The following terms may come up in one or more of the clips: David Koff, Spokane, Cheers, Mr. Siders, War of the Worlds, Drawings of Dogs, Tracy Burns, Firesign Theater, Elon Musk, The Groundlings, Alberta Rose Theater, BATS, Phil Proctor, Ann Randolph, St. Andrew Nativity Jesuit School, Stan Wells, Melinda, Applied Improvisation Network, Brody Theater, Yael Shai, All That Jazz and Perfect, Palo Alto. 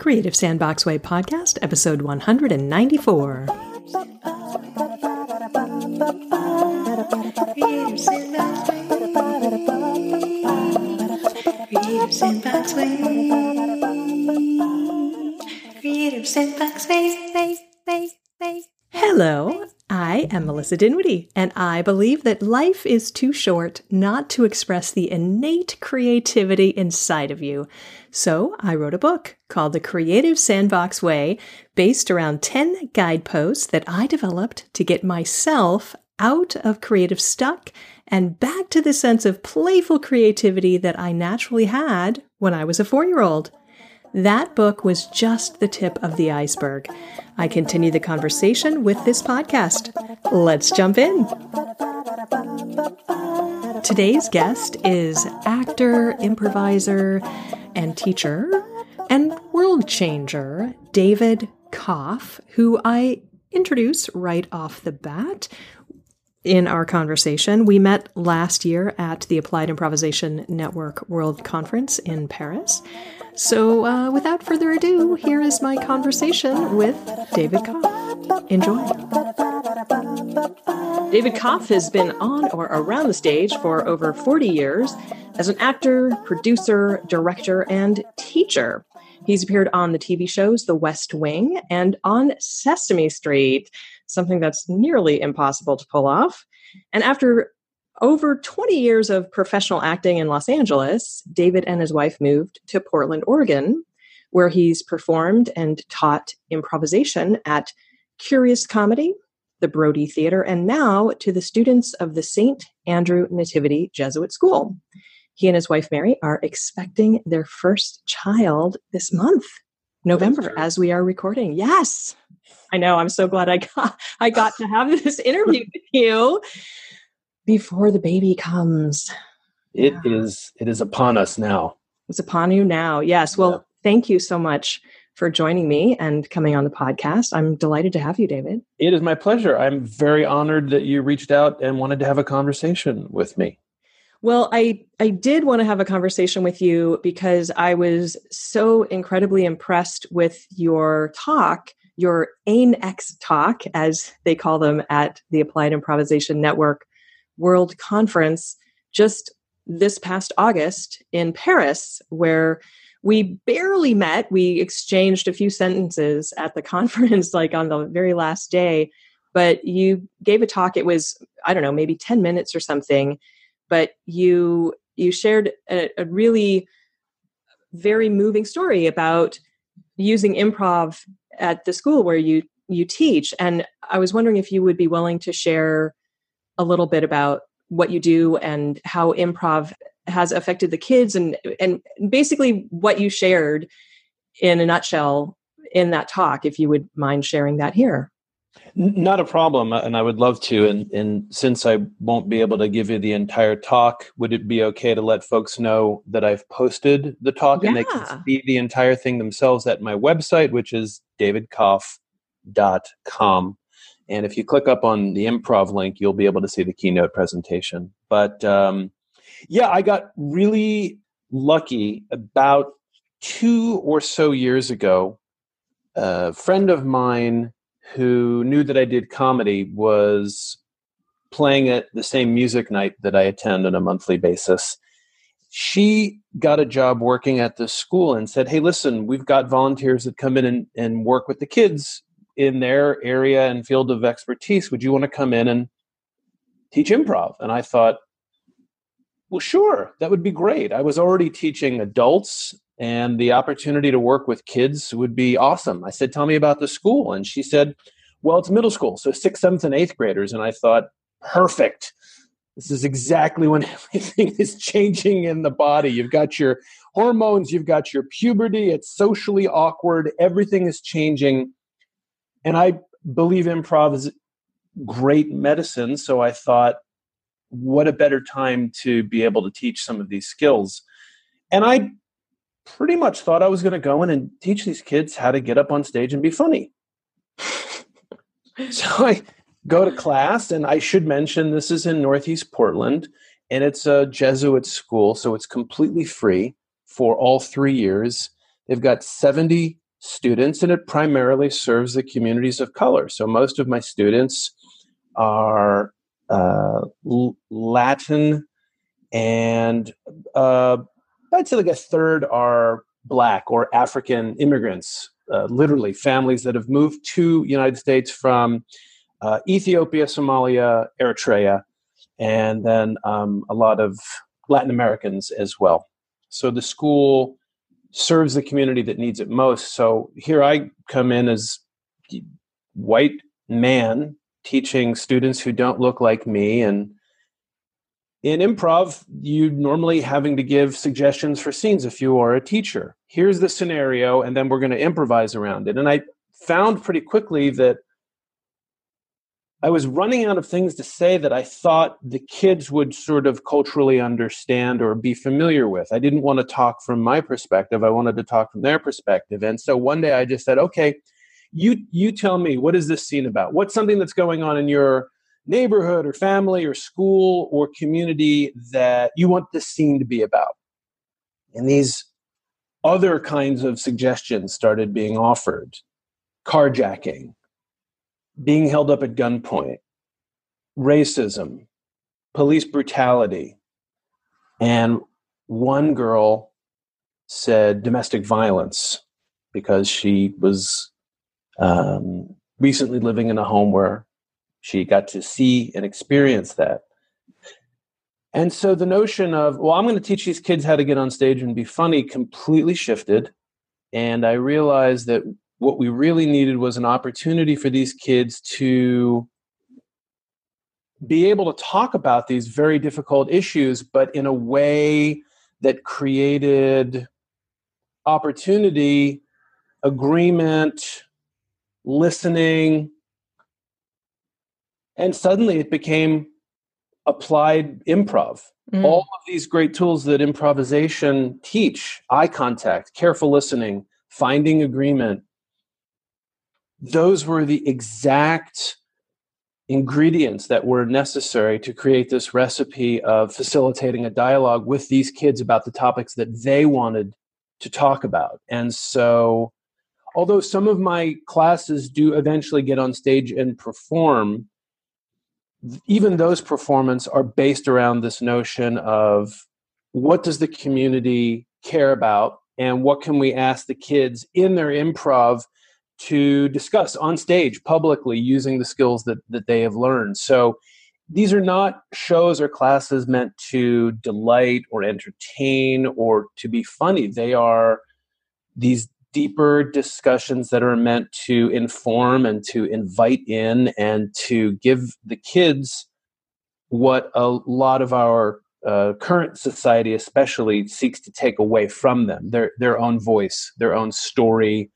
Creative Sandbox Way Podcast, episode 194. Hello, I am Melissa Dinwiddie, and I believe that life is too short not to express the innate creativity inside of you. So I wrote a book called The Creative Sandbox Way, based around 10 guideposts that I developed to get myself out of creative stuck and back to the sense of playful creativity that I naturally had when I was a 4-year-old. That book was just the tip of the iceberg. I continue the conversation with this podcast. Let's jump in. Today's guest is actor, improviser, and teacher, and world changer, David Koff, who I introduce right off the bat in our conversation. We met last year at the Applied Improvisation Network World Conference in Paris. So without further ado, here is my conversation with David Koff. Enjoy. David Koff has been on or around the stage for over 40 years as an actor, producer, director, and teacher. He's appeared on the TV shows The West Wing and on Sesame Street, something that's nearly impossible to pull off. And after over 20 years of professional acting in Los Angeles, David and his wife moved to Portland, Oregon, where he's performed and taught improvisation at Curious Comedy, the Brody Theater, and now to the students of the St. Andrew Nativity Jesuit School. He and his wife, Mary, are expecting their first child this month, November, as we are recording. Yes, I know. I'm so glad I got to have this interview with you before the baby comes. It is upon us now. It's upon you now. Yes. Well, Thank you so much for joining me and coming on the podcast. I'm delighted to have you, David. It is my pleasure. I'm very honored that you reached out and wanted to have a conversation with me. Well, I did want to have a conversation with you because I was so incredibly impressed with your talk, your AINX talk, as they call them at the Applied Improvisation Network World Conference just this past August in Paris, where we barely met. We exchanged a few sentences at the conference, like on the very last day, but you gave a talk. It was, I don't know, maybe 10 minutes or something. But you shared a really very moving story about using improv at the school where you teach. And I was wondering if you would be willing to share a little bit about what you do and how improv has affected the kids and basically what you shared in a nutshell in that talk, if you would mind sharing that here. Not a problem, and I would love to. And since I won't be able to give you the entire talk, would it be okay to let folks know that I've posted the talk and they can see the entire thing themselves at my website, which is davidkoff.com. And if you click up on the improv link, you'll be able to see the keynote presentation. But I got really lucky about 2 or so years ago. A friend of mine who knew that I did comedy was playing at the same music night that I attend on a monthly basis. She got a job working at the school and said, hey, listen, we've got volunteers that come in and work with the kids in their area and field of expertise. Would you want to come in and teach improv? And I thought, well, sure, that would be great. I was already teaching adults, and the opportunity to work with kids would be awesome. I said, tell me about the school. And she said, well, it's middle school, so 6th, 7th, and 8th graders. And I thought, perfect. This is exactly when everything is changing in the body. You've got your hormones. You've got your puberty. It's socially awkward. Everything is changing. And I believe improv is great medicine. So I thought, what a better time to be able to teach some of these skills. And I pretty much thought I was going to go in and teach these kids how to get up on stage and be funny. So I go to class, and I should mention this is in Northeast Portland, and it's a Jesuit school, so it's completely free for all 3 years. They've got 70 students, and it primarily serves the communities of color. So most of my students are Latin, and I'd say like a third are Black or African immigrants, literally families that have moved to United States from Ethiopia, Somalia, Eritrea, and then a lot of Latin Americans as well. So the school serves the community that needs it most. So here I come in as a white man teaching students who don't look like me. And in improv, you're normally having to give suggestions for scenes if you are a teacher. Here's the scenario, and then we're going to improvise around it. And I found pretty quickly that I was running out of things to say that I thought the kids would sort of culturally understand or be familiar with. I didn't want to talk from my perspective. I wanted to talk from their perspective. And so one day I just said, okay, you tell me, what is this scene about? What's something that's going on in your neighborhood or family or school or community that you want this scene to be about? And these other kinds of suggestions started being offered. Carjacking, being held up at gunpoint, racism, police brutality. And one girl said domestic violence because she was recently living in a home where she got to see and experience that. And so the notion of, well, I'm going to teach these kids how to get on stage and be funny completely shifted. And I realized that what we really needed was an opportunity for these kids to be able to talk about these very difficult issues, but in a way that created opportunity, agreement, listening. And suddenly it became applied improv. All of these great tools that improvisation teach, eye contact, careful listening, finding agreement, those were the exact ingredients that were necessary to create this recipe of facilitating a dialogue with these kids about the topics that they wanted to talk about. And so, although some of my classes do eventually get on stage and perform, even those performances are based around this notion of what does the community care about and what can we ask the kids in their improv to discuss on stage publicly using the skills that they have learned. So these are not shows or classes meant to delight or entertain or to be funny. They are these deeper discussions that are meant to inform and to invite in and to give the kids what a lot of our current society especially seeks to take away from them, their own voice, their own story,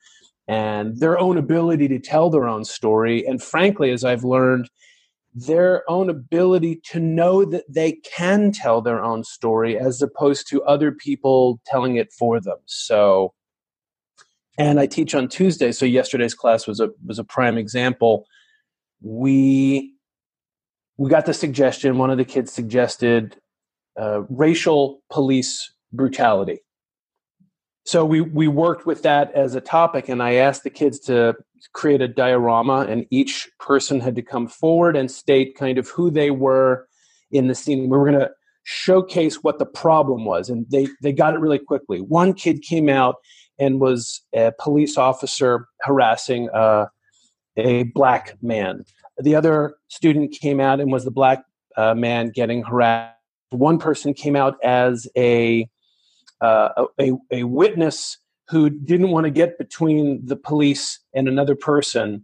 and their own ability to tell their own story. And frankly, as I've learned, their own ability to know that they can tell their own story as opposed to other people telling it for them. So, and I teach on Tuesday, so yesterday's class was a prime example. We got the suggestion, one of the kids suggested racial police brutality. So we worked with that as a topic, and I asked the kids to create a diorama, and each person had to come forward and state kind of who they were in the scene. We were going to showcase what the problem was, and they got it really quickly. One kid came out and was a police officer harassing a Black man. The other student came out and was the Black man getting harassed. One person came out as a witness who didn't want to get between the police and another person,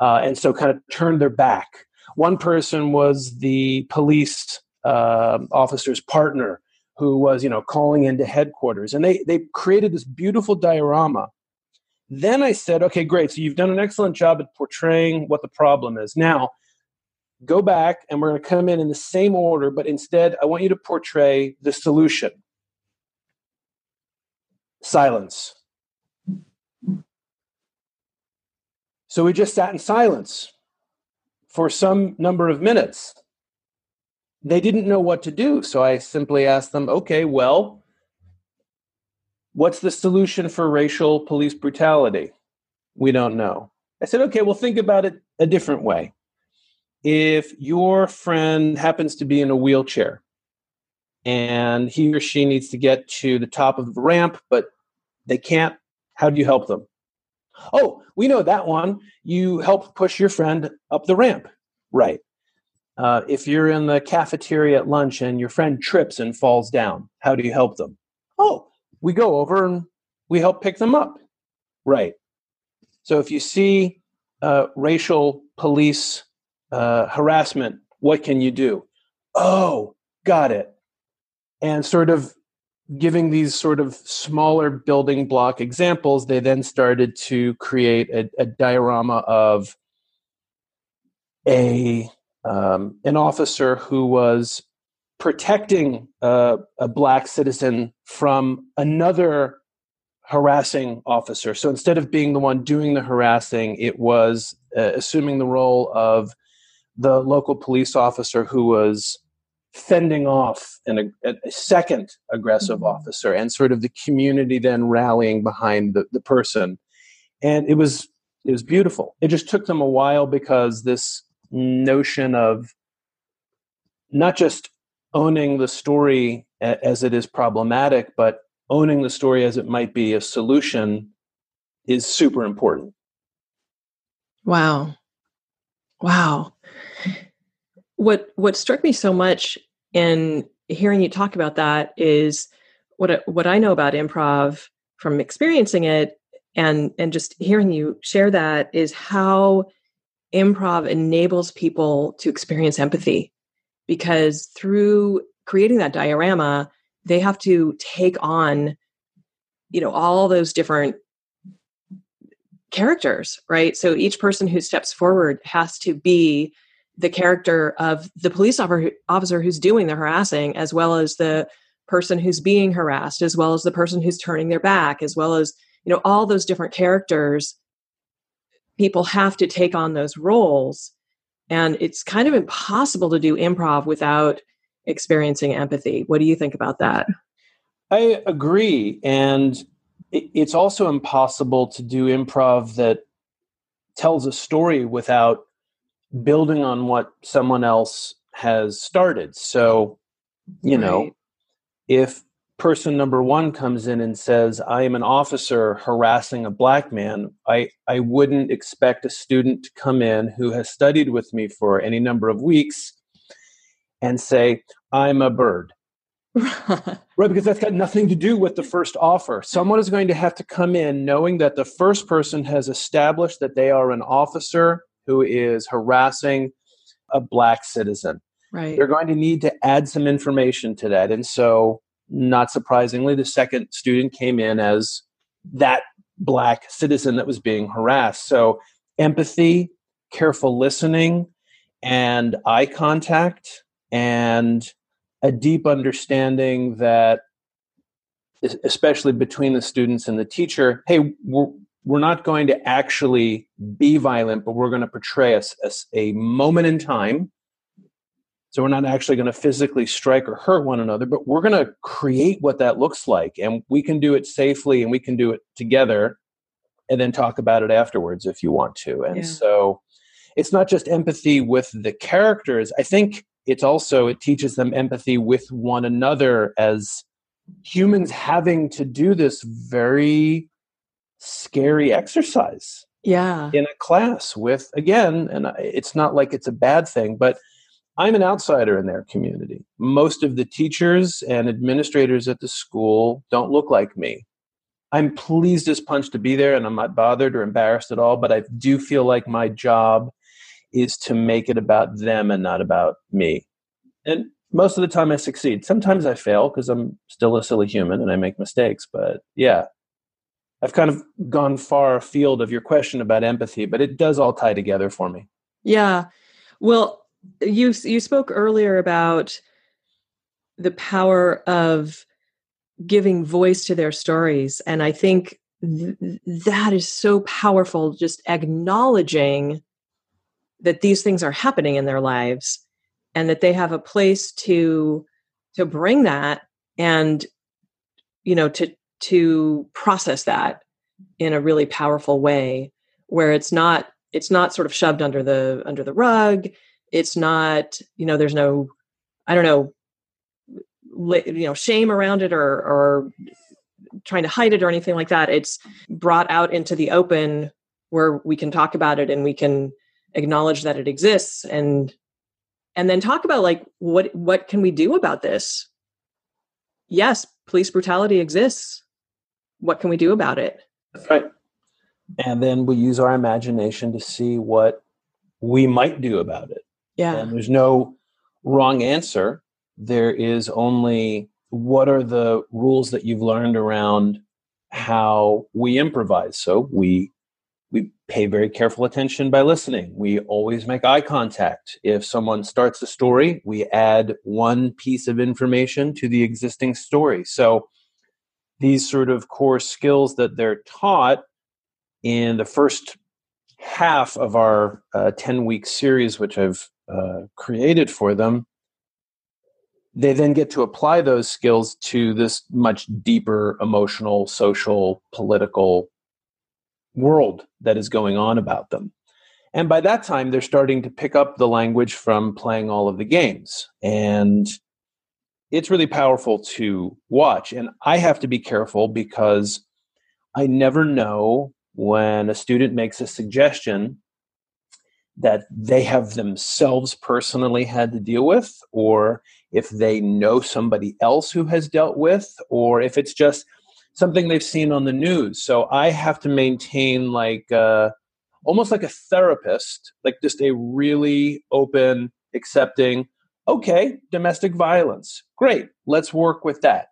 and so kind of turned their back. One person was the police officer's partner, who was, calling into headquarters. And they created this beautiful diorama. Then I said, okay, great. So you've done an excellent job at portraying what the problem is. Now, go back, and we're going to come in the same order, but instead I want you to portray the solution. Silence. So we just sat in silence for some number of minutes. They didn't know what to do, so I simply asked them, okay, well, what's the solution for racial police brutality? We don't know. I said, okay, well, think about it a different way. If your friend happens to be in a wheelchair and he or she needs to get to the top of the ramp, but they can't, how do you help them? Oh, we know that one. You help push your friend up the ramp. Right. If you're in the cafeteria at lunch and your friend trips and falls down, how do you help them? Oh, we go over and we help pick them up. Right. So if you see racial police harassment, what can you do? Oh, got it. And sort of giving these sort of smaller building block examples, they then started to create a diorama of an officer who was protecting a black citizen from another harassing officer. So instead of being the one doing the harassing, it was assuming the role of the local police officer who was fending off a second aggressive officer, and sort of the community then rallying behind the person. And it was beautiful. It just took them a while because this notion of not just owning the story as it is problematic, but owning the story as it might be a solution is super important. Wow. Wow. What struck me so much in hearing you talk about that is what I know about improv from experiencing it and just hearing you share that is how improv enables people to experience empathy, because through creating that diorama, they have to take on, all those different characters, right? So each person who steps forward has to be the character of the police officer who's doing the harassing, as well as the person who's being harassed, as well as the person who's turning their back, as well as, all those different characters. People have to take on those roles, and it's kind of impossible to do improv without experiencing empathy. What do you think about that? I agree. And it's also impossible to do improv that tells a story without building on what someone else has started. So, if person number one comes in and says, I am an officer harassing a black man, I wouldn't expect a student to come in who has studied with me for any number of weeks and say, I'm a bird. Right? Because that's got nothing to do with the first offer. Someone is going to have to come in knowing that the first person has established that they are an officer who is harassing a black citizen. Right. They're going to need to add some information to that. And so, not surprisingly, the second student came in as that black citizen that was being harassed. So empathy, careful listening, and eye contact, and a deep understanding that, especially between the students and the teacher, hey, we're not going to actually be violent, but we're going to portray a moment in time. So we're not actually going to physically strike or hurt one another, but we're going to create what that looks like. And we can do it safely and we can do it together, and then talk about it afterwards if you want to. And so it's not just empathy with the characters. I think it's also, it teaches them empathy with one another as humans having to do this very scary exercise in a class with, again, and it's not like it's a bad thing, but I'm an outsider in their community. Most of the teachers and administrators at the school don't look like me. I'm pleased as punch to be there, and I'm not bothered or embarrassed at all, but I do feel like my job is to make it about them and not about me. And most of the time I succeed. Sometimes I fail because I'm still a silly human and I make mistakes, but I've kind of gone far afield of your question about empathy, but it does all tie together for me. Yeah. Well, You spoke earlier about the power of giving voice to their stories. And I think that is so powerful, just acknowledging that these things are happening in their lives and that they have a place to bring that and, to process that in a really powerful way. where it's not sort of shoved under the rug. It's not, there's no, shame around it or trying to hide it or anything like that. It's brought out into the open where we can talk about it and we can acknowledge that it exists and then talk about like, what can we do about this? Yes, police brutality exists. What can we do about it? That's right. And then we use our imagination to see what we might do about it. Yeah. And there's no wrong answer. There is only what are the rules that you've learned around how we improvise. So we pay very careful attention by listening. We always make eye contact. If someone starts a story, we add one piece of information to the existing story. So these sort of core skills that they're taught in the first half of our 10-week series, which I've created for them, they then get to apply those skills to this much deeper emotional, social, political world that is going on about them. And by that time, they're starting to pick up the language from playing all of the games. And it's really powerful to watch. And I have to be careful because I never know when a student makes a suggestion that they have themselves personally had to deal with, or if they know somebody else who has dealt with, or if it's just something they've seen on the news. So I have to maintain almost like a therapist, like just a really open, accepting, okay, domestic violence. Great. Let's work with that.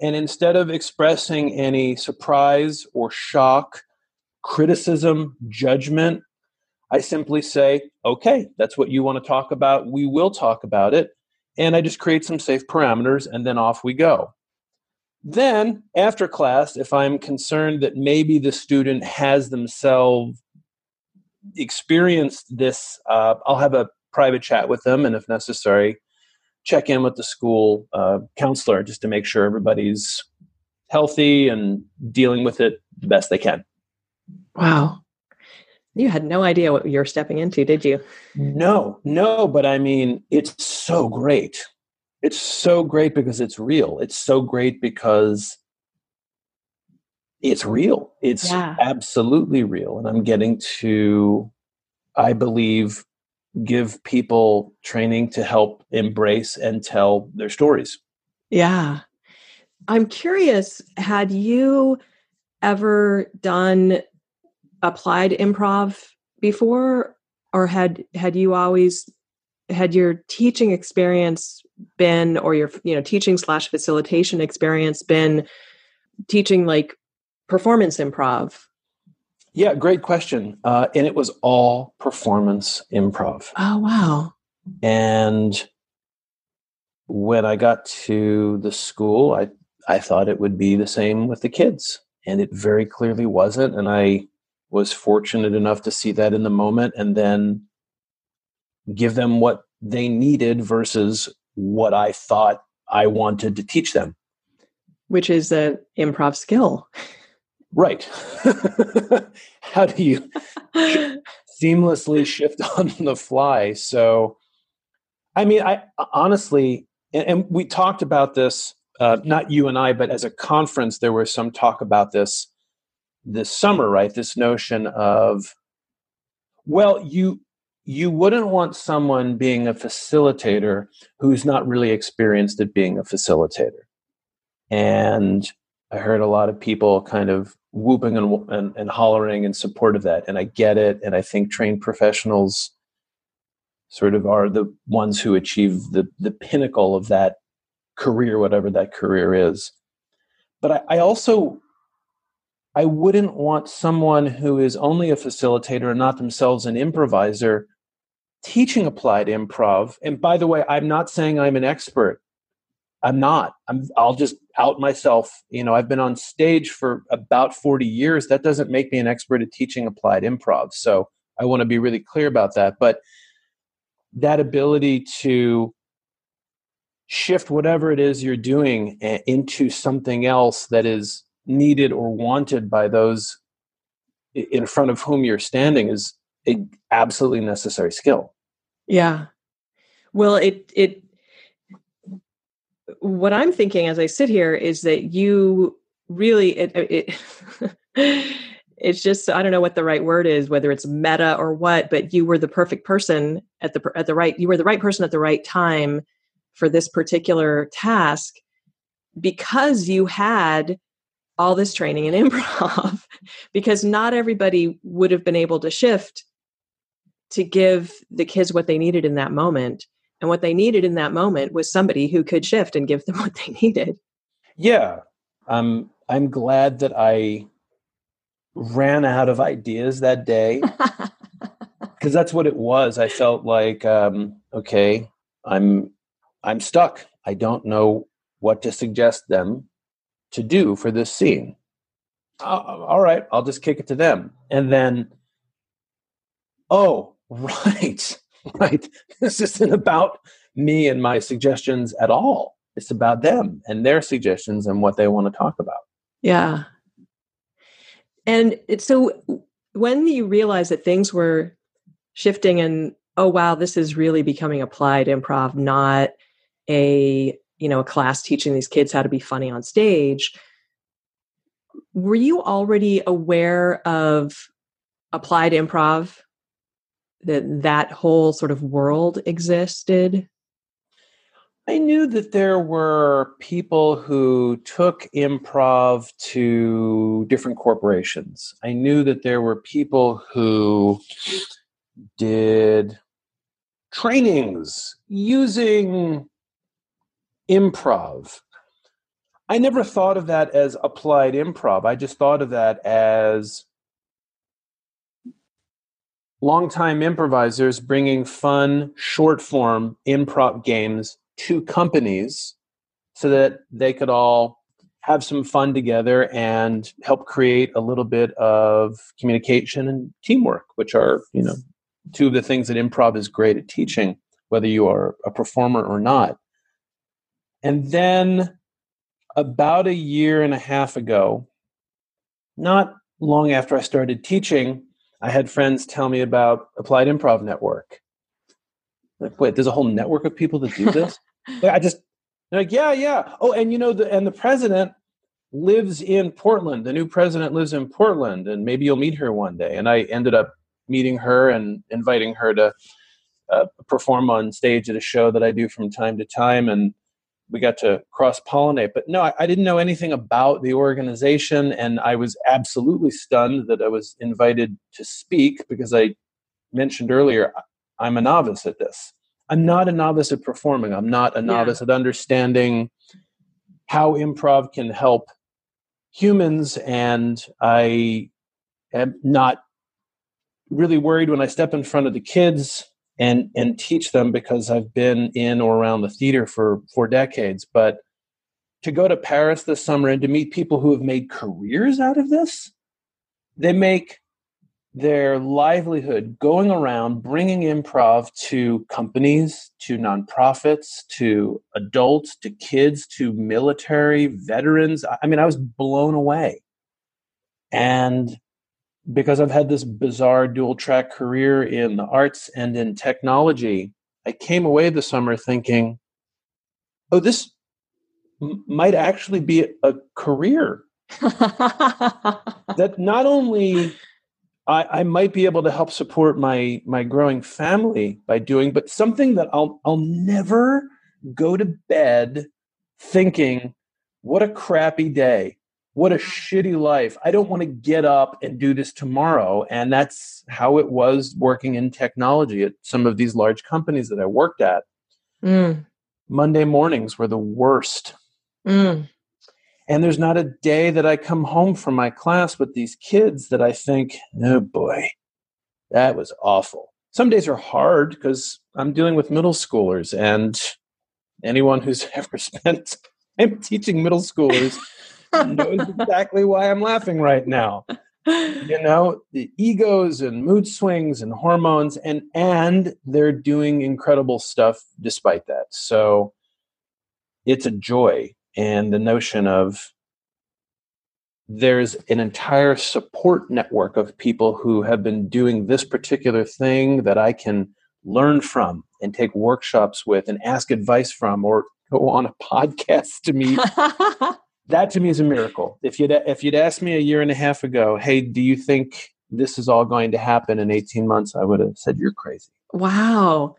And instead of expressing any surprise or shock, criticism, judgment, I simply say, okay, that's what you want to talk about. We will talk about it. And I just create some safe parameters and then off we go. Then after class, if I'm concerned that maybe the student has themselves experienced this, I'll have a private chat with them. And if necessary, check in with the school counselor just to make sure everybody's healthy and dealing with it the best they can. Wow. You had no idea what you were stepping into, did you? No, but I mean, it's so great. It's so great because it's real. It's so great because it's real. It's absolutely real. And I'm getting to, I believe, give people training to help embrace and tell their stories. Yeah. I'm curious, had you ever done applied improv before, or had you always had your teaching experience been, or your teaching / facilitation experience been teaching like performance improv? Yeah, great question. And it was all performance improv. Oh wow! And when I got to the school, I thought it would be the same with the kids, and it very clearly wasn't. And I was fortunate enough to see that in the moment and then give them what they needed versus what I thought I wanted to teach them. Which is an improv skill. Right. How do you seamlessly shift on the fly? So, I mean, I honestly, and we talked about this, not you and I, but as a conference, there was some talk about this summer, right? This notion of, well, you wouldn't want someone being a facilitator who's not really experienced at being a facilitator. And I heard a lot of people kind of whooping and hollering in support of that. And I get it. And I think trained professionals sort of are the ones who achieve the pinnacle of that career, whatever that career is. But I wouldn't want someone who is only a facilitator and not themselves an improviser teaching applied improv. And by the way, I'm not saying I'm an expert. I'm not. I'll just out myself. I've been on stage for about 40 years. That doesn't make me an expert at teaching applied improv. So I want to be really clear about that. But that ability to shift whatever it is you're doing into something else that is needed or wanted by those in front of whom you're standing is an absolutely necessary skill. Yeah. Well, it what I'm thinking as I sit here is that you really, it's just, I don't know what the right word is, whether it's meta or what, but you were the perfect person you were the right person at the right time for this particular task, because you had all this training in improv, because not everybody would have been able to shift to give the kids what they needed in that moment. And what they needed in that moment was somebody who could shift and give them what they needed. Yeah. I'm glad that I ran out of ideas that day, because that's what it was. I felt like, okay, I'm stuck. I don't know what to suggest them to do for this scene. All right, I'll just kick it to them. And then, oh, right. This isn't about me and my suggestions at all. It's about them and their suggestions and what they want to talk about. Yeah. And so when you realize that things were shifting and, oh, wow, this is really becoming applied improv, not a class teaching these kids how to be funny on stage. Were you already aware of applied improv, that whole sort of world existed? I knew that there were people who took improv to different corporations. I knew that there were people who did trainings using improv. I never thought of that as applied improv. I just thought of that as longtime improvisers bringing fun, short-form improv games to companies so that they could all have some fun together and help create a little bit of communication and teamwork, which are, two of the things that improv is great at teaching, whether you are a performer or not. And then about a year and a half ago, not long after I started teaching, I had friends tell me about Applied Improv Network. Like, wait, there's a whole network of people that do this? Yeah. Oh, and the president lives in Portland. The new president lives in Portland, and maybe you'll meet her one day. And I ended up meeting her and inviting her to perform on stage at a show that I do from time to time. And we got to cross-pollinate. But no, I didn't know anything about the organization, and I was absolutely stunned that I was invited to speak, because I mentioned earlier, I'm a novice at this. I'm not a novice at performing. I'm not a novice at understanding how improv can help humans, and I am not really worried when I step in front of the kids and teach them, because I've been in or around the theater for decades. But to go to Paris this summer and to meet people who have made careers out of this, they make their livelihood going around bringing improv to companies, to nonprofits, to adults, to kids, to military, veterans. I mean, I was blown away. And because I've had this bizarre dual-track career in the arts and in technology, I came away this summer thinking, oh, this might actually be a career. That not only I might be able to help support my growing family by doing, but something that I'll never go to bed thinking, what a crappy day. What a shitty life. I don't want to get up and do this tomorrow. And that's how it was working in technology at some of these large companies that I worked at. Mm. Monday mornings were the worst. Mm. And there's not a day that I come home from my class with these kids that I think, oh boy, that was awful. Some days are hard because I'm dealing with middle schoolers, and anyone who's ever spent time teaching middle schoolers knows exactly why I'm laughing right now. The egos and mood swings and hormones, and they're doing incredible stuff despite that. So it's a joy. And the notion of there's an entire support network of people who have been doing this particular thing that I can learn from and take workshops with and ask advice from or go on a podcast to meet. That to me is a miracle. If you'd asked me a year and a half ago, hey, do you think this is all going to happen in 18 months? I would have said, you're crazy. Wow.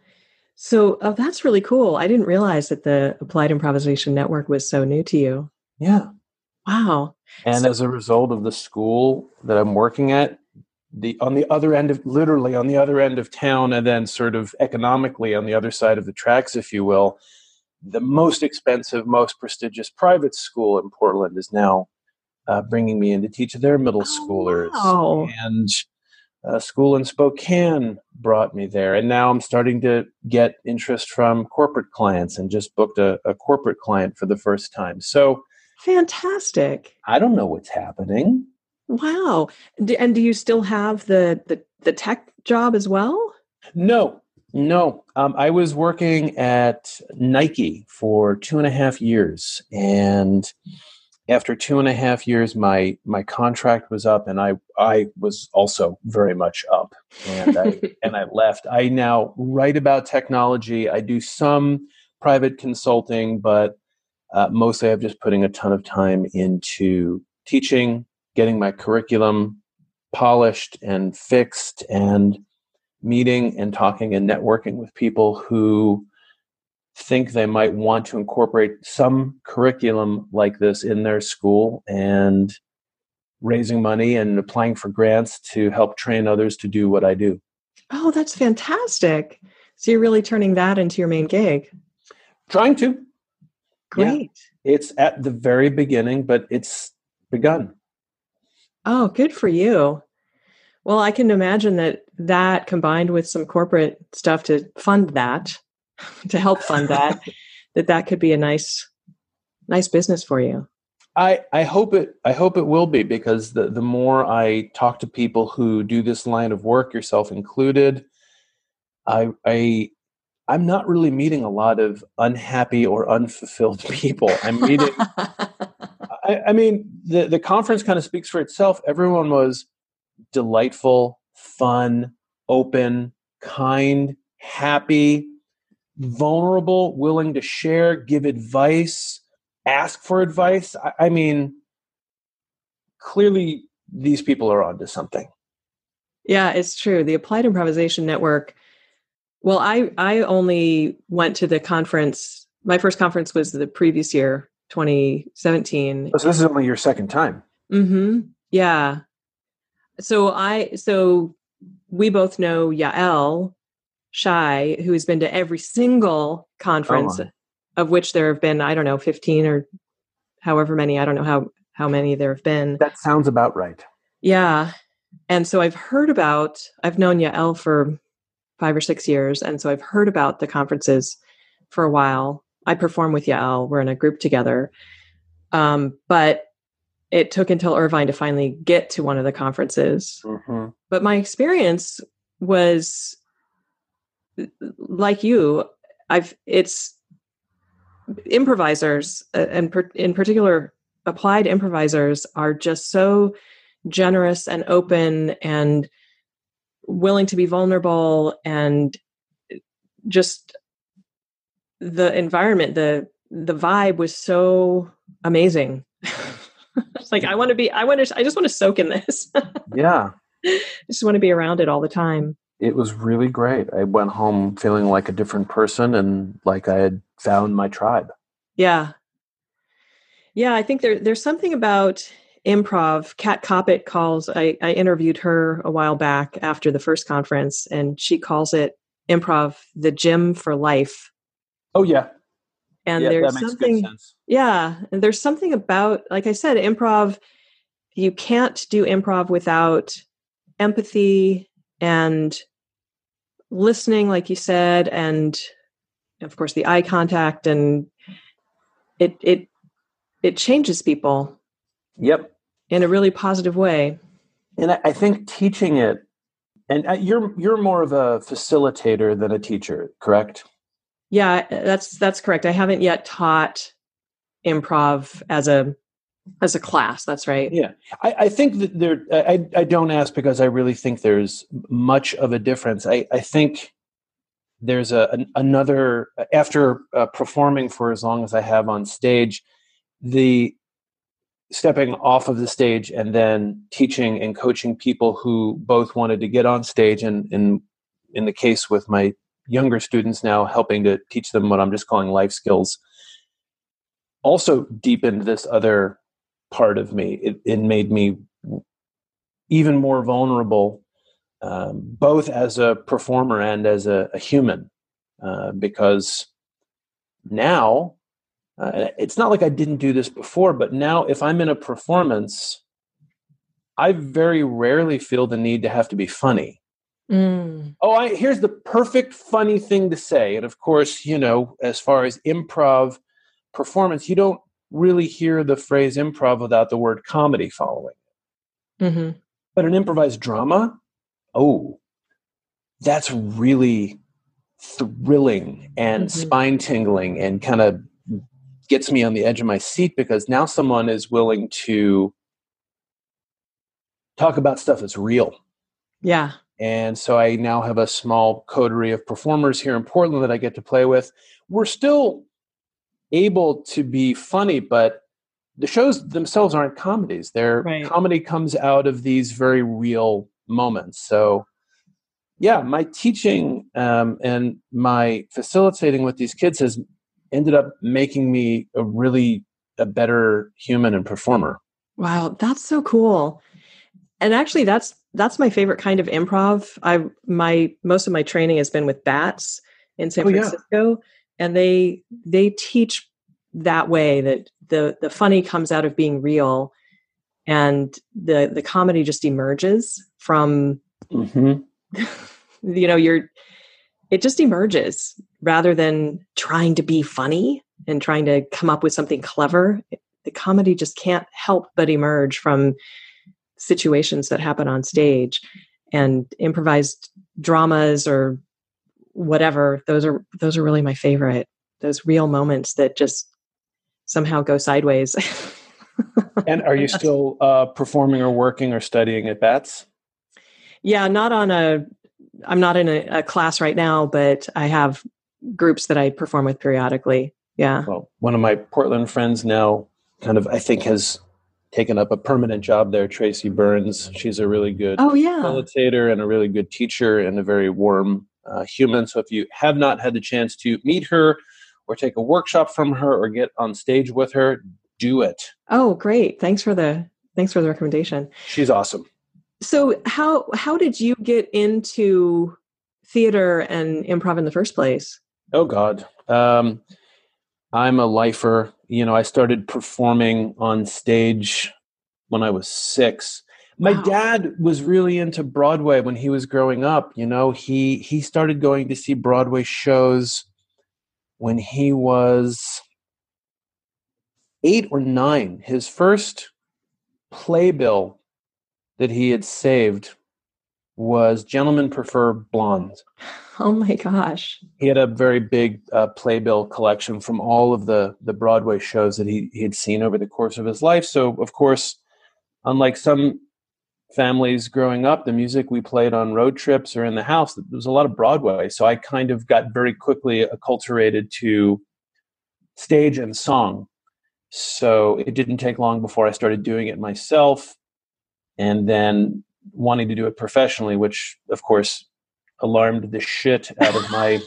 So that's really cool. I didn't realize that the Applied Improvisation Network was so new to you. Yeah. Wow. And as a result of the school that I'm working at, on the other end of town, and then sort of economically on the other side of the tracks, if you will, the most expensive, most prestigious private school in Portland is now bringing me in to teach their middle schoolers. Wow. And a school in Spokane brought me there. And now I'm starting to get interest from corporate clients and just booked a corporate client for the first time. So fantastic. I don't know what's happening. Wow. And do you still have the tech job as well? No. I was working at Nike for 2.5 years. And after 2.5 years, my contract was up, and I was also very much up, and I left. I now write about technology. I do some private consulting, but mostly I'm just putting a ton of time into teaching, getting my curriculum polished and fixed, and meeting and talking and networking with people who think they might want to incorporate some curriculum like this in their school, and raising money and applying for grants to help train others to do what I do. Oh, that's fantastic. So you're really turning that into your main gig. Trying to. Great. Yeah. It's at the very beginning, but it's begun. Oh, good for you. Well, I can imagine that combined with some corporate stuff to fund that, to help fund that, that could be a nice business for you. I hope it will be, because the more I talk to people who do this line of work, yourself included, I'm not really meeting a lot of unhappy or unfulfilled people. I'm meeting the conference kind of speaks for itself. Everyone was delightful, fun, open, kind, happy, vulnerable, willing to share, give advice, ask for advice. Clearly these people are onto something. Yeah, it's true. The Applied Improvisation Network. Well, I only went to the conference. My first conference was the previous year, 2017. Oh, so this is only your second time. Mm-hmm. Yeah. So we both know Yael Shai, who has been to every single conference, of which there have been, I don't know, 15 or however many. I don't know how many there have been. That sounds about right. Yeah. And so I've known Yael for 5 or 6 years. And so I've heard about the conferences for a while. I perform with Yael. We're in a group together. But it took until Irvine to finally get to one of the conferences. Mm-hmm. But my experience was like you. It's improvisers, and in particular, applied improvisers are just so generous and open and willing to be vulnerable, and just the environment, the vibe was so amazing. It's like, I just want to soak in this. Yeah. I just want to be around it all the time. It was really great. I went home feeling like a different person and like I had found my tribe. Yeah. Yeah. I think there's something about improv. Kat Coppett calls, I interviewed her a while back after the first conference, and she calls it improv, the gym for life. Oh yeah. And there's something, yeah. And there's something about, like I said, improv, you can't do improv without empathy and listening, like you said, and of course the eye contact, and it changes people. Yep. In a really positive way. And I think teaching it, and you're more of a facilitator than a teacher, correct? Yeah, that's correct. I haven't yet taught improv as a As a class, that's right. Yeah. I think that there, I don't ask because I really think there's much of a difference. I think there's another, after performing for as long as I have on stage, the stepping off of the stage and then teaching and coaching people who both wanted to get on stage and in the case with my younger students now, helping to teach them what I'm just calling life skills, also deepened this other part of me. It made me even more vulnerable, both as a performer and as a human, because now, it's not like I didn't do this before, but now if I'm in a performance, I very rarely feel the need to have to be funny. Mm. Oh, here's the perfect funny thing to say. And of course, you know, as far as improv performance, you don't really hear the phrase improv without the word comedy following. Mm-hmm. But an improvised drama, oh, that's really thrilling and mm-hmm. spine-tingling and kind of gets me on the edge of my seat, because now someone is willing to talk about stuff that's real. Yeah. And so I now have a small coterie of performers here in Portland that I get to play with. We're still able to be funny, but the shows themselves aren't comedies. Their right. comedy comes out of these very real moments. So yeah, my teaching and my facilitating with these kids has ended up making me a better human and performer. Wow. That's so cool. And actually that's my favorite kind of improv. Most of my training has been with BATS in San Francisco. Yeah. And they teach that way, that the funny comes out of being real and the comedy just emerges from, mm-hmm. you know, it just emerges rather than trying to be funny and trying to come up with something clever. The comedy just can't help but emerge from situations that happen on stage, and improvised dramas or whatever. Those are really my favorite. Those real moments that just somehow go sideways. And are you still performing or working or studying at BATS? Yeah, I'm not in a class right now, but I have groups that I perform with periodically. Yeah. Well, one of my Portland friends now kind of, I think, has taken up a permanent job there, Tracy Burns. She's a really good facilitator and a really good teacher and a very warm human. So if you have not had the chance to meet her or take a workshop from her or get on stage with her, do it. Oh, great. Thanks for the recommendation. She's awesome. So how did you get into theater and improv in the first place? Oh God. I'm a lifer. You know, I started performing on stage when I was 6. Wow. My dad was really into Broadway when he was growing up. You know, he started going to see Broadway shows when he was 8 or 9. His first playbill that he had saved was Gentlemen Prefer Blondes. Oh my gosh. He had a very big playbill collection from all of the Broadway shows that he had seen over the course of his life. So of course, unlike some families growing up, the music we played on road trips or in the house, there was a lot of Broadway. So I kind of got very quickly acculturated to stage and song. So it didn't take long before I started doing it myself, and then wanting to do it professionally, which of course alarmed the shit out of my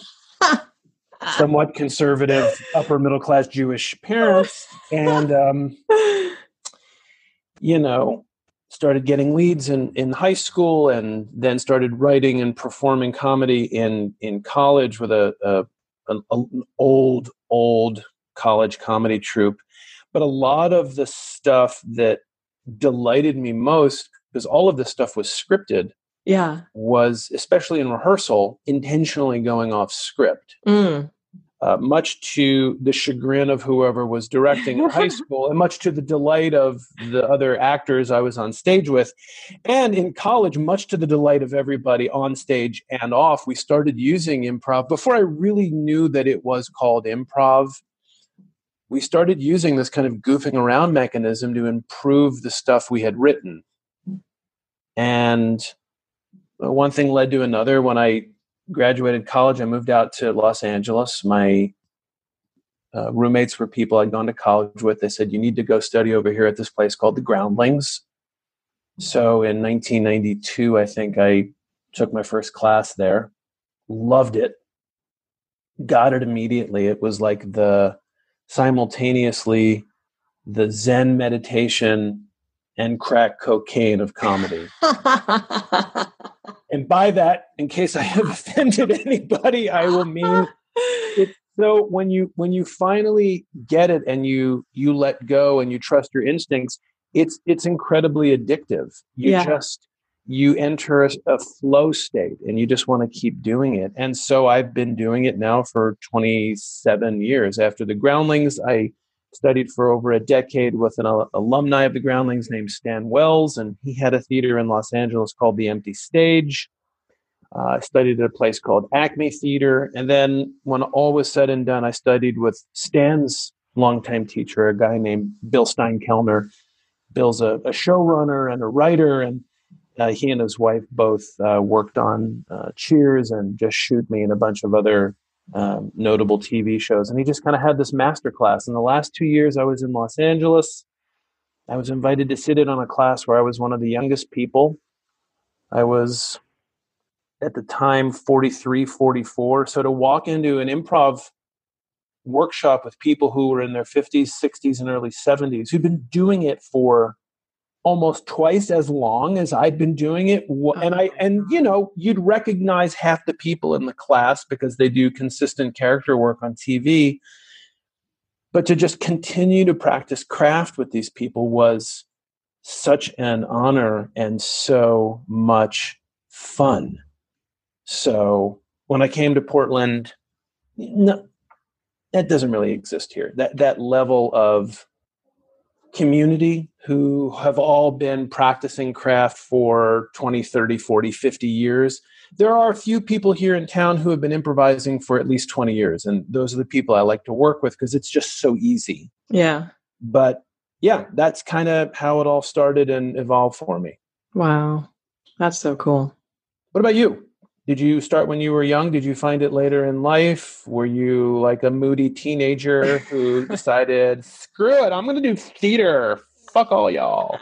somewhat conservative upper middle class Jewish parents. And you know, started getting leads in high school, and then started writing and performing comedy in college with an old college comedy troupe. But a lot of the stuff that delighted me most, because all of this stuff was scripted, was, especially in rehearsal, intentionally going off script, much to the chagrin of whoever was directing in high school, and much to the delight of the other actors I was on stage with. And in college, much to the delight of everybody on stage and off, we started using improv. Before I really knew that it was called improv, we started using this kind of goofing around mechanism to improve the stuff we had written. And one thing led to another. When I graduated college, I moved out to Los Angeles. My roommates were people I'd gone to college with. They said, you need to go study over here at this place called The Groundlings. So in 1992, I think I took my first class there. Loved it. Got it immediately. It was like simultaneously the Zen meditation and crack cocaine of comedy. And by that, in case I have offended anybody, I will mean it. So when you finally get it and you let go and you trust your instincts, it's incredibly addictive. You enter a flow state and you just want to keep doing it. And so I've been doing it now for 27 years. After the Groundlings, I studied for over a decade with an alumni of the Groundlings named Stan Wells, and he had a theater in Los Angeles called The Empty Stage. I studied at a place called Acme Theater. And then when all was said and done, I studied with Stan's longtime teacher, a guy named Bill Steinkellner. Bill's a showrunner and a writer, and he and his wife both worked on Cheers and Just Shoot Me and a bunch of other notable TV shows. And he just kind of had this masterclass. In the last 2 years, I was in Los Angeles. I was invited to sit in on a class where I was one of the youngest people. I was, at the time, 43, 44. So to walk into an improv workshop with people who were in their 50s, 60s, and early 70s, who'd been doing it for almost twice as long as I'd been doing it. And you'd recognize half the people in the class because they do consistent character work on TV. But to just continue to practice craft with these people was such an honor and so much fun. So when I came to Portland, no, that doesn't really exist here. That level of community who have all been practicing craft for 20, 30, 40, 50 years. There are a few people here in town who have been improvising for at least 20 years. And those are the people I like to work with because it's just so easy. Yeah. But yeah, that's kind of how it all started and evolved for me. Wow. That's so cool. What about you? Did you start when you were young? Did you find it later in life? Were you like a moody teenager who decided, screw it, I'm going to do theater. Fuck all y'all.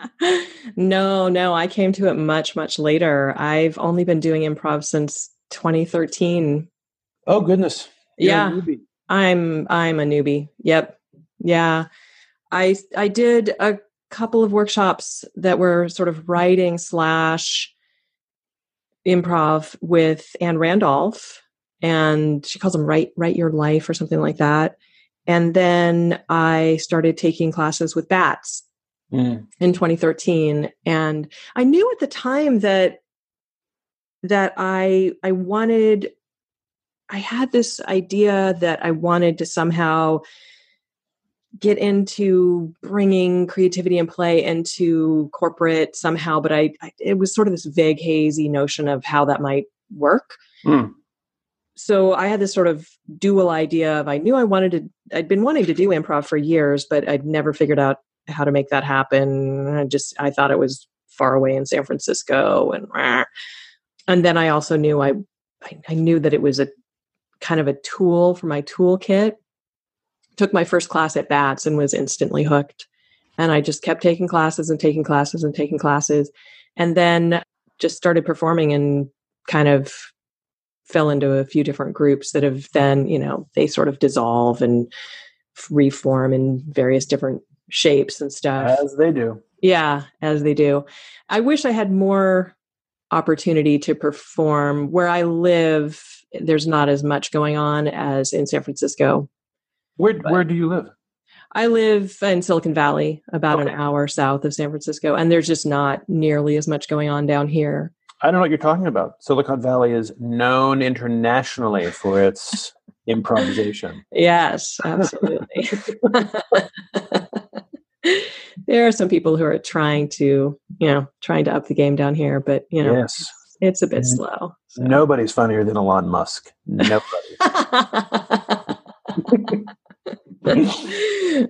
No, I came to it much, much later. I've only been doing improv since 2013. Oh, goodness. You're a newbie. I'm a newbie. Yep. Yeah. I did a couple of workshops that were sort of writing / improv with Ann Randolph, and she calls them write your life or something like that. And then I started taking classes with BATS in 2013. And I knew at the time that I had this idea that I wanted to somehow get into bringing creativity and play into corporate somehow, but it was sort of this vague, hazy notion of how that might work. So I had this sort of dual idea of, I knew I'd been wanting to do improv for years, but I'd never figured out how to make that happen. I thought it was far away in San Francisco, and then I also knew I knew that it was a kind of a tool for my toolkit. Took my first class at BATS and was instantly hooked. And I just kept taking classes and taking classes and taking classes. And then just started performing and kind of fell into a few different groups that have then, they sort of dissolve and reform in various different shapes and stuff. As they do. Yeah, as they do. I wish I had more opportunity to perform. Where I live, there's not as much going on as in San Francisco. Where do you live? I live in Silicon Valley, about an hour south of San Francisco, and there's just not nearly as much going on down here. I don't know what you're talking about. Silicon Valley is known internationally for its improvisation. Yes, absolutely. There are some people who are trying to up the game down here, but yes. It's a bit slow. So. Nobody's funnier than Elon Musk. Nobody.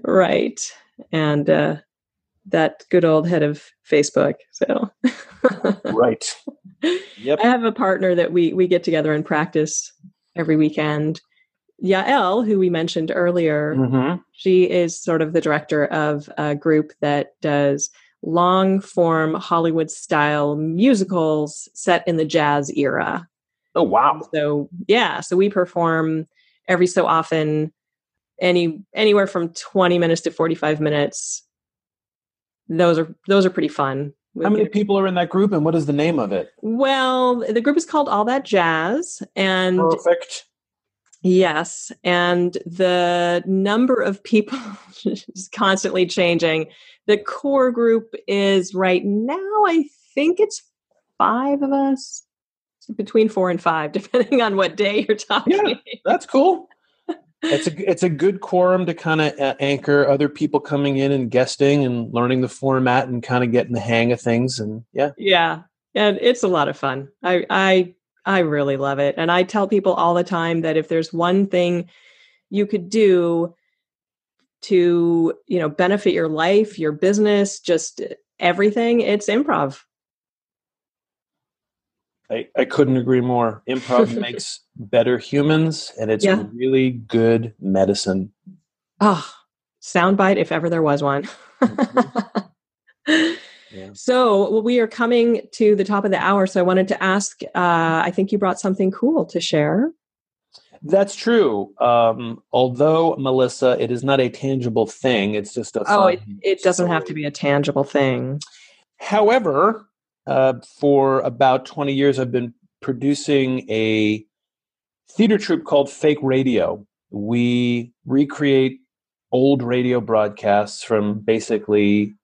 Right. And that good old head of Facebook. So right. Yep. I have a partner that we get together and practice every weekend. Yael, who we mentioned earlier, mm-hmm. she is sort of the director of a group that does long-form Hollywood-style musicals set in the jazz era. Oh, wow. So, yeah. So we perform every so often, anywhere from 20 minutes to 45 minutes. Those are pretty fun. How many people are in that group and what is the name of it? Well, the group is called All That Jazz and Perfect. Yes. And the number of people is constantly changing. The core group is right now, I think it's 5 of us, between 4 and 5, depending on what day you're talking. Yeah, that's cool. It's a good quorum to kind of anchor other people coming in and guesting and learning the format and kind of getting the hang of things. And yeah. Yeah. And it's a lot of fun. I really love it. And I tell people all the time that if there's one thing you could do to, benefit your life, your business, just everything, it's improv. I couldn't agree more. Improv makes better humans, and it's really good medicine. Oh, soundbite if ever there was one. Yeah. So we are coming to the top of the hour. So I wanted to ask, I think you brought something cool to share. That's true. Although, Melissa, it is not a tangible thing. It's just a fun it doesn't have to be a tangible thing. However, for about 20 years, I've been producing a theater troupe called Fake Radio. We recreate old radio broadcasts from basically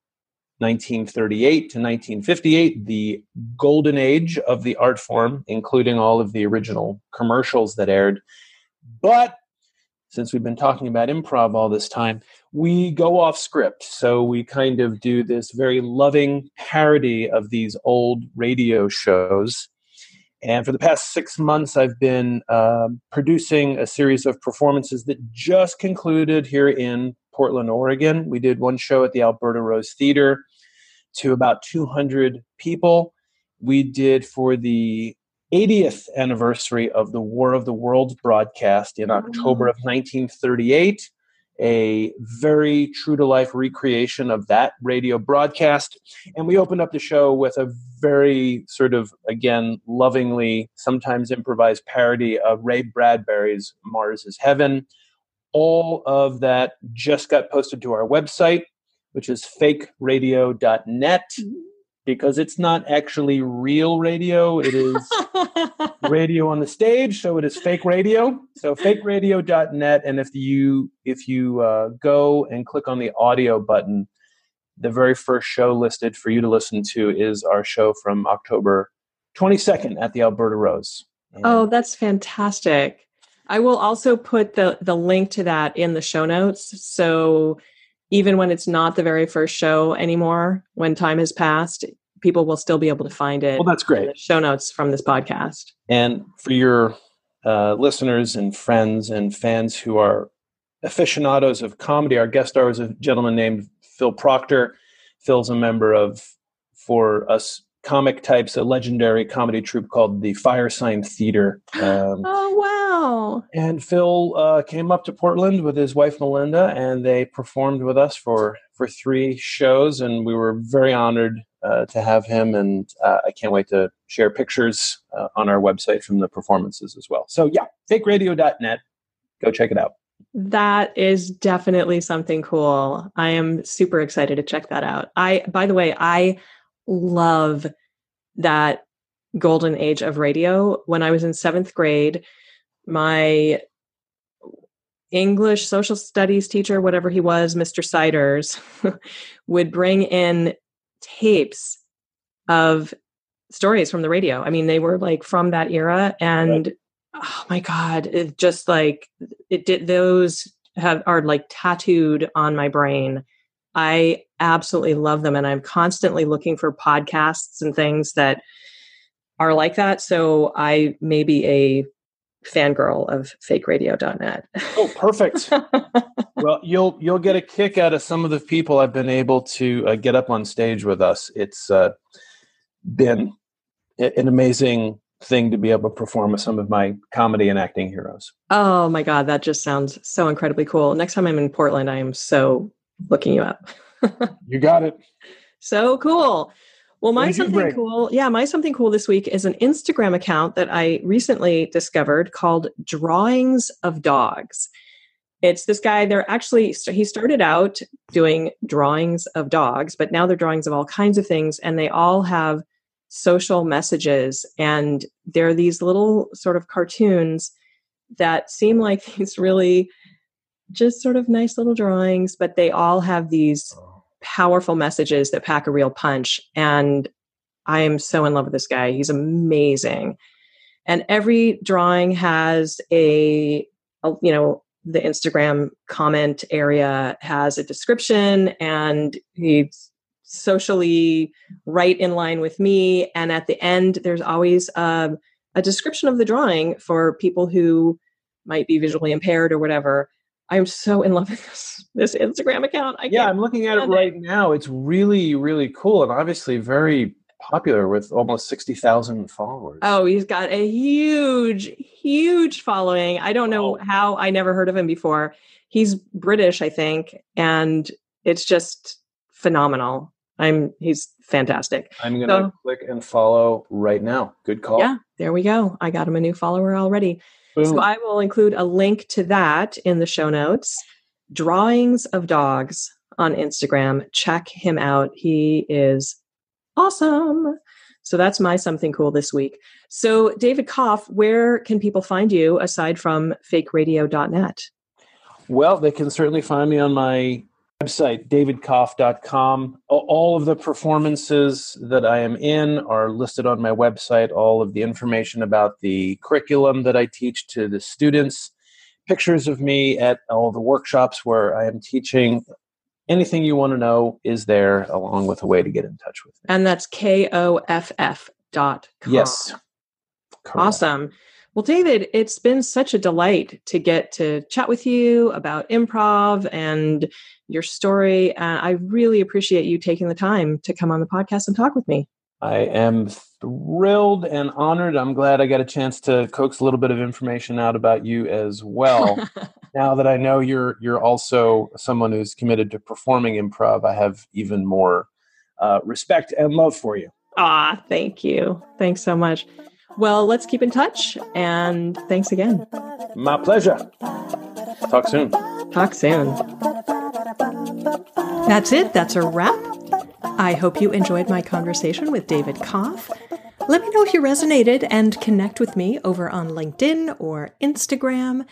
1938 to 1958, the golden age of the art form, including all of the original commercials that aired. But since we've been talking about improv all this time, we go off script. So we kind of do this very loving parody of these old radio shows. And for the past 6 months, I've been producing a series of performances that just concluded here in Portland, Oregon. We did one show at the Alberta Rose Theater to about 200 people. We did, for the 80th anniversary of the War of the Worlds broadcast in October of 1938, a very true-to-life recreation of that radio broadcast. And we opened up the show with a very sort of, again, lovingly, sometimes improvised parody of Ray Bradbury's Mars is Heaven. All of that just got posted to our website, which is fakeradio.net, because it's not actually real radio. It is radio on the stage, so it is fake radio. So fakeradio.net, and if you go and click on the audio button, the very first show listed for you to listen to is our show from October 22nd at the Alberta Rose. And that's fantastic. I will also put the link to that in the show notes. So even when it's not the very first show anymore, when time has passed, people will still be able to find it. Well, that's great. In the show notes from this podcast. And for your listeners and friends and fans who are aficionados of comedy, our guest star was a gentleman named Phil Proctor. Phil's a member of, for us comic types, a legendary comedy troupe called the Firesign Theater. Oh, wow. And Phil came up to Portland with his wife, Melinda, and they performed with us for 3 shows. And we were very honored to have him. And I can't wait to share pictures on our website from the performances as well. So yeah, fakeradio.net. Go check it out. That is definitely something cool. I am super excited to check that out. By the way, I love that golden age of radio. When I was in 7th grade, my English social studies teacher, whatever he was, Mr. Siders, would bring in tapes of stories from the radio. I mean, they were like from that era, and Oh my God, it just like it did. Those are like tattooed on my brain. I absolutely love them. And I'm constantly looking for podcasts and things that are like that. So I may be a fangirl of fakerradio.net. Oh, perfect. Well, you'll get a kick out of some of the people I've been able to get up on stage with us. It's been an amazing thing to be able to perform with some of my comedy and acting heroes. Oh my God, that just sounds so incredibly cool. Next time I'm in Portland, I am so looking you up. You got it. So cool. Well, my something cool this week is an Instagram account that I recently discovered called Drawings of Dogs. It's this guy, he started out doing drawings of dogs, but now they're drawings of all kinds of things, and they all have social messages, and they're these little sort of cartoons that seem like these really just sort of nice little drawings, but they all have these powerful messages that pack a real punch. And I am so in love with this guy. He's amazing. And every drawing has the Instagram comment area has a description, and he's socially right in line with me. And at the end, there's always a description of the drawing for people who might be visually impaired or whatever. I'm so in love with this Instagram account. I'm looking at it right now. It's really, really cool, and obviously very popular with almost 60,000 followers. Oh, he's got a huge, huge following. I don't know how I never heard of him before. He's British, I think, and it's just phenomenal. He's fantastic. I'm going to click and follow right now. Good call. Yeah, there we go. I got him a new follower already. Boom. So I will include a link to that in the show notes. Drawings of Dogs on Instagram. Check him out. He is awesome. So that's my something cool this week. So David Koff, where can people find you aside from fakeradio.net? Well, they can certainly find me on my website, davidkoff.com. All of the performances that I am in are listed on my website. All of the information about the curriculum that I teach to the students, pictures of me at all the workshops where I am teaching. Anything you want to know is there, along with a way to get in touch with me. And that's koff.com. Yes. Correct. Awesome. Well, David, it's been such a delight to get to chat with you about improv and your story. I really appreciate you taking the time to come on the podcast and talk with me. I am thrilled and honored. I'm glad I got a chance to coax a little bit of information out about you as well. Now that I know you're also someone who's committed to performing improv, I have even more respect and love for you. Ah, thank you. Thanks so much. Well, let's keep in touch, and thanks again. My pleasure. Talk soon. Talk soon. That's it. That's a wrap. I hope you enjoyed my conversation with David Koff. Let me know if you resonated, and connect with me over on LinkedIn or Instagram.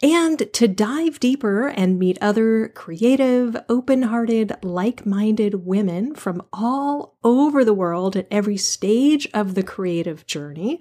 And to dive deeper and meet other creative, open-hearted, like-minded women from all over the world at every stage of the creative journey,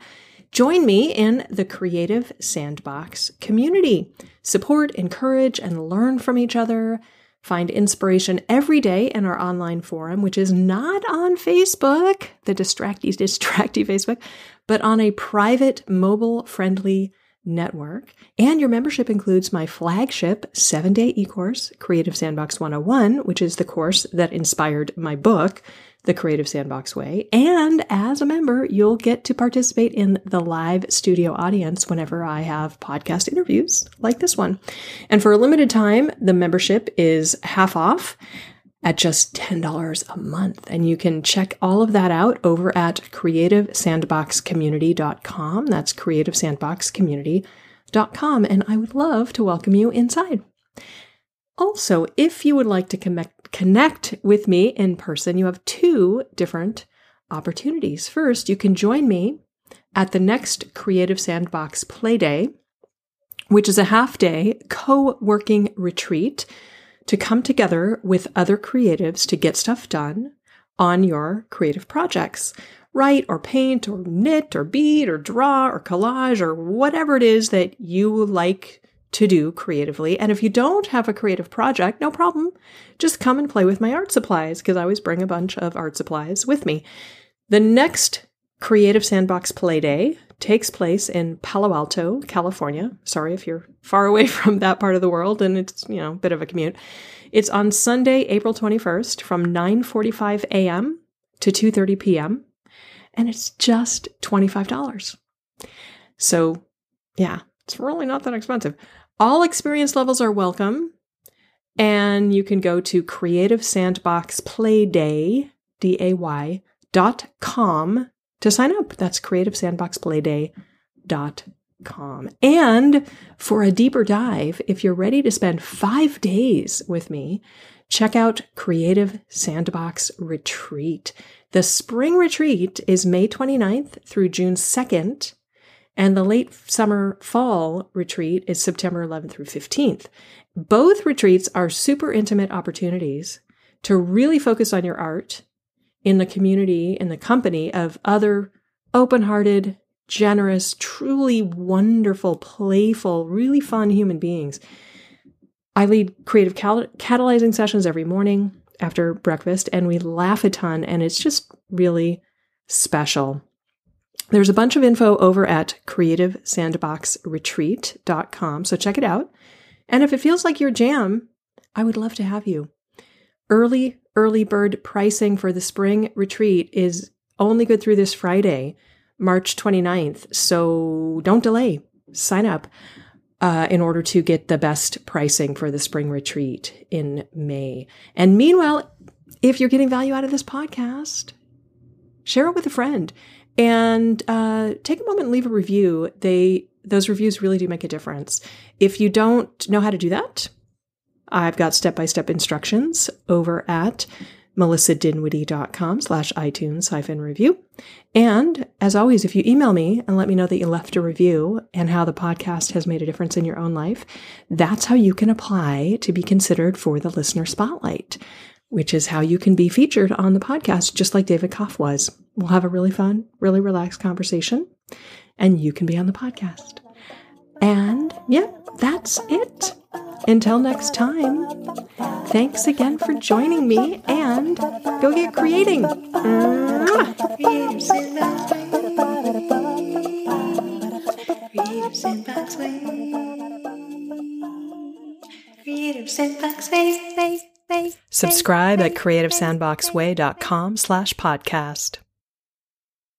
join me in the Creative Sandbox community. Support, encourage, and learn from each other. Find inspiration every day in our online forum, which is not on Facebook, the distracty Facebook, but on a private, mobile-friendly network. And your membership includes my flagship 7-day e-course, Creative Sandbox 101, which is the course that inspired my book, The Creative Sandbox Way. And as a member, you'll get to participate in the live studio audience whenever I have podcast interviews like this one. And for a limited time, the membership is half off at just $10 a month. And you can check all of that out over at creativesandboxcommunity.com. That's creativesandboxcommunity.com. And I would love to welcome you inside. Also, if you would like to connect with me in person, you have 2 different opportunities. First, you can join me at the next Creative Sandbox Playday, which is a half-day co-working retreat to come together with other creatives to get stuff done on your creative projects. Write or paint or knit or bead or draw or collage or whatever it is that you like to do creatively. And if you don't have a creative project, no problem. Just come and play with my art supplies, because I always bring a bunch of art supplies with me. The next Creative Sandbox Play Day takes place in Palo Alto, California. Sorry if you're far away from that part of the world and it's, you know, a bit of a commute. It's on Sunday, April 21st from 9:45 a.m. to 2:30 p.m. and it's just $25. So, yeah, it's really not that expensive. All experience levels are welcome, and you can go to Creative Sandbox Playday, DAY.com to sign up. That's creativesandboxplayday.com. And for a deeper dive, if you're ready to spend 5 days with me, check out Creative Sandbox Retreat. The spring retreat is May 29th through June 2nd, and the late summer fall retreat is September 11th through 15th. Both retreats are super intimate opportunities to really focus on your art in the community, in the company of other open-hearted, generous, truly wonderful, playful, really fun human beings. I lead creative catalyzing sessions every morning after breakfast, and we laugh a ton, and it's just really special. There's a bunch of info over at creativesandboxretreat.com, so check it out. And if it feels like your jam, I would love to have you. Early bird pricing for the spring retreat is only good through this Friday, March 29th, so don't delay. Sign up in order to get the best pricing for the spring retreat in May. And meanwhile, if you're getting value out of this podcast, share it with a friend and take a moment and leave a review. Those reviews really do make a difference. If you don't know how to do that, I've got step-by-step instructions over at melissadinwiddie.com/iTunes-review. And as always, if you email me and let me know that you left a review and how the podcast has made a difference in your own life, that's how you can apply to be considered for the Listener Spotlight, which is how you can be featured on the podcast, just like David Koff was. We'll have a really fun, really relaxed conversation, and you can be on the podcast. And yeah, that's it. Until next time, thanks again for joining me, and go get creating. Subscribe at creativesandboxway.com/podcast.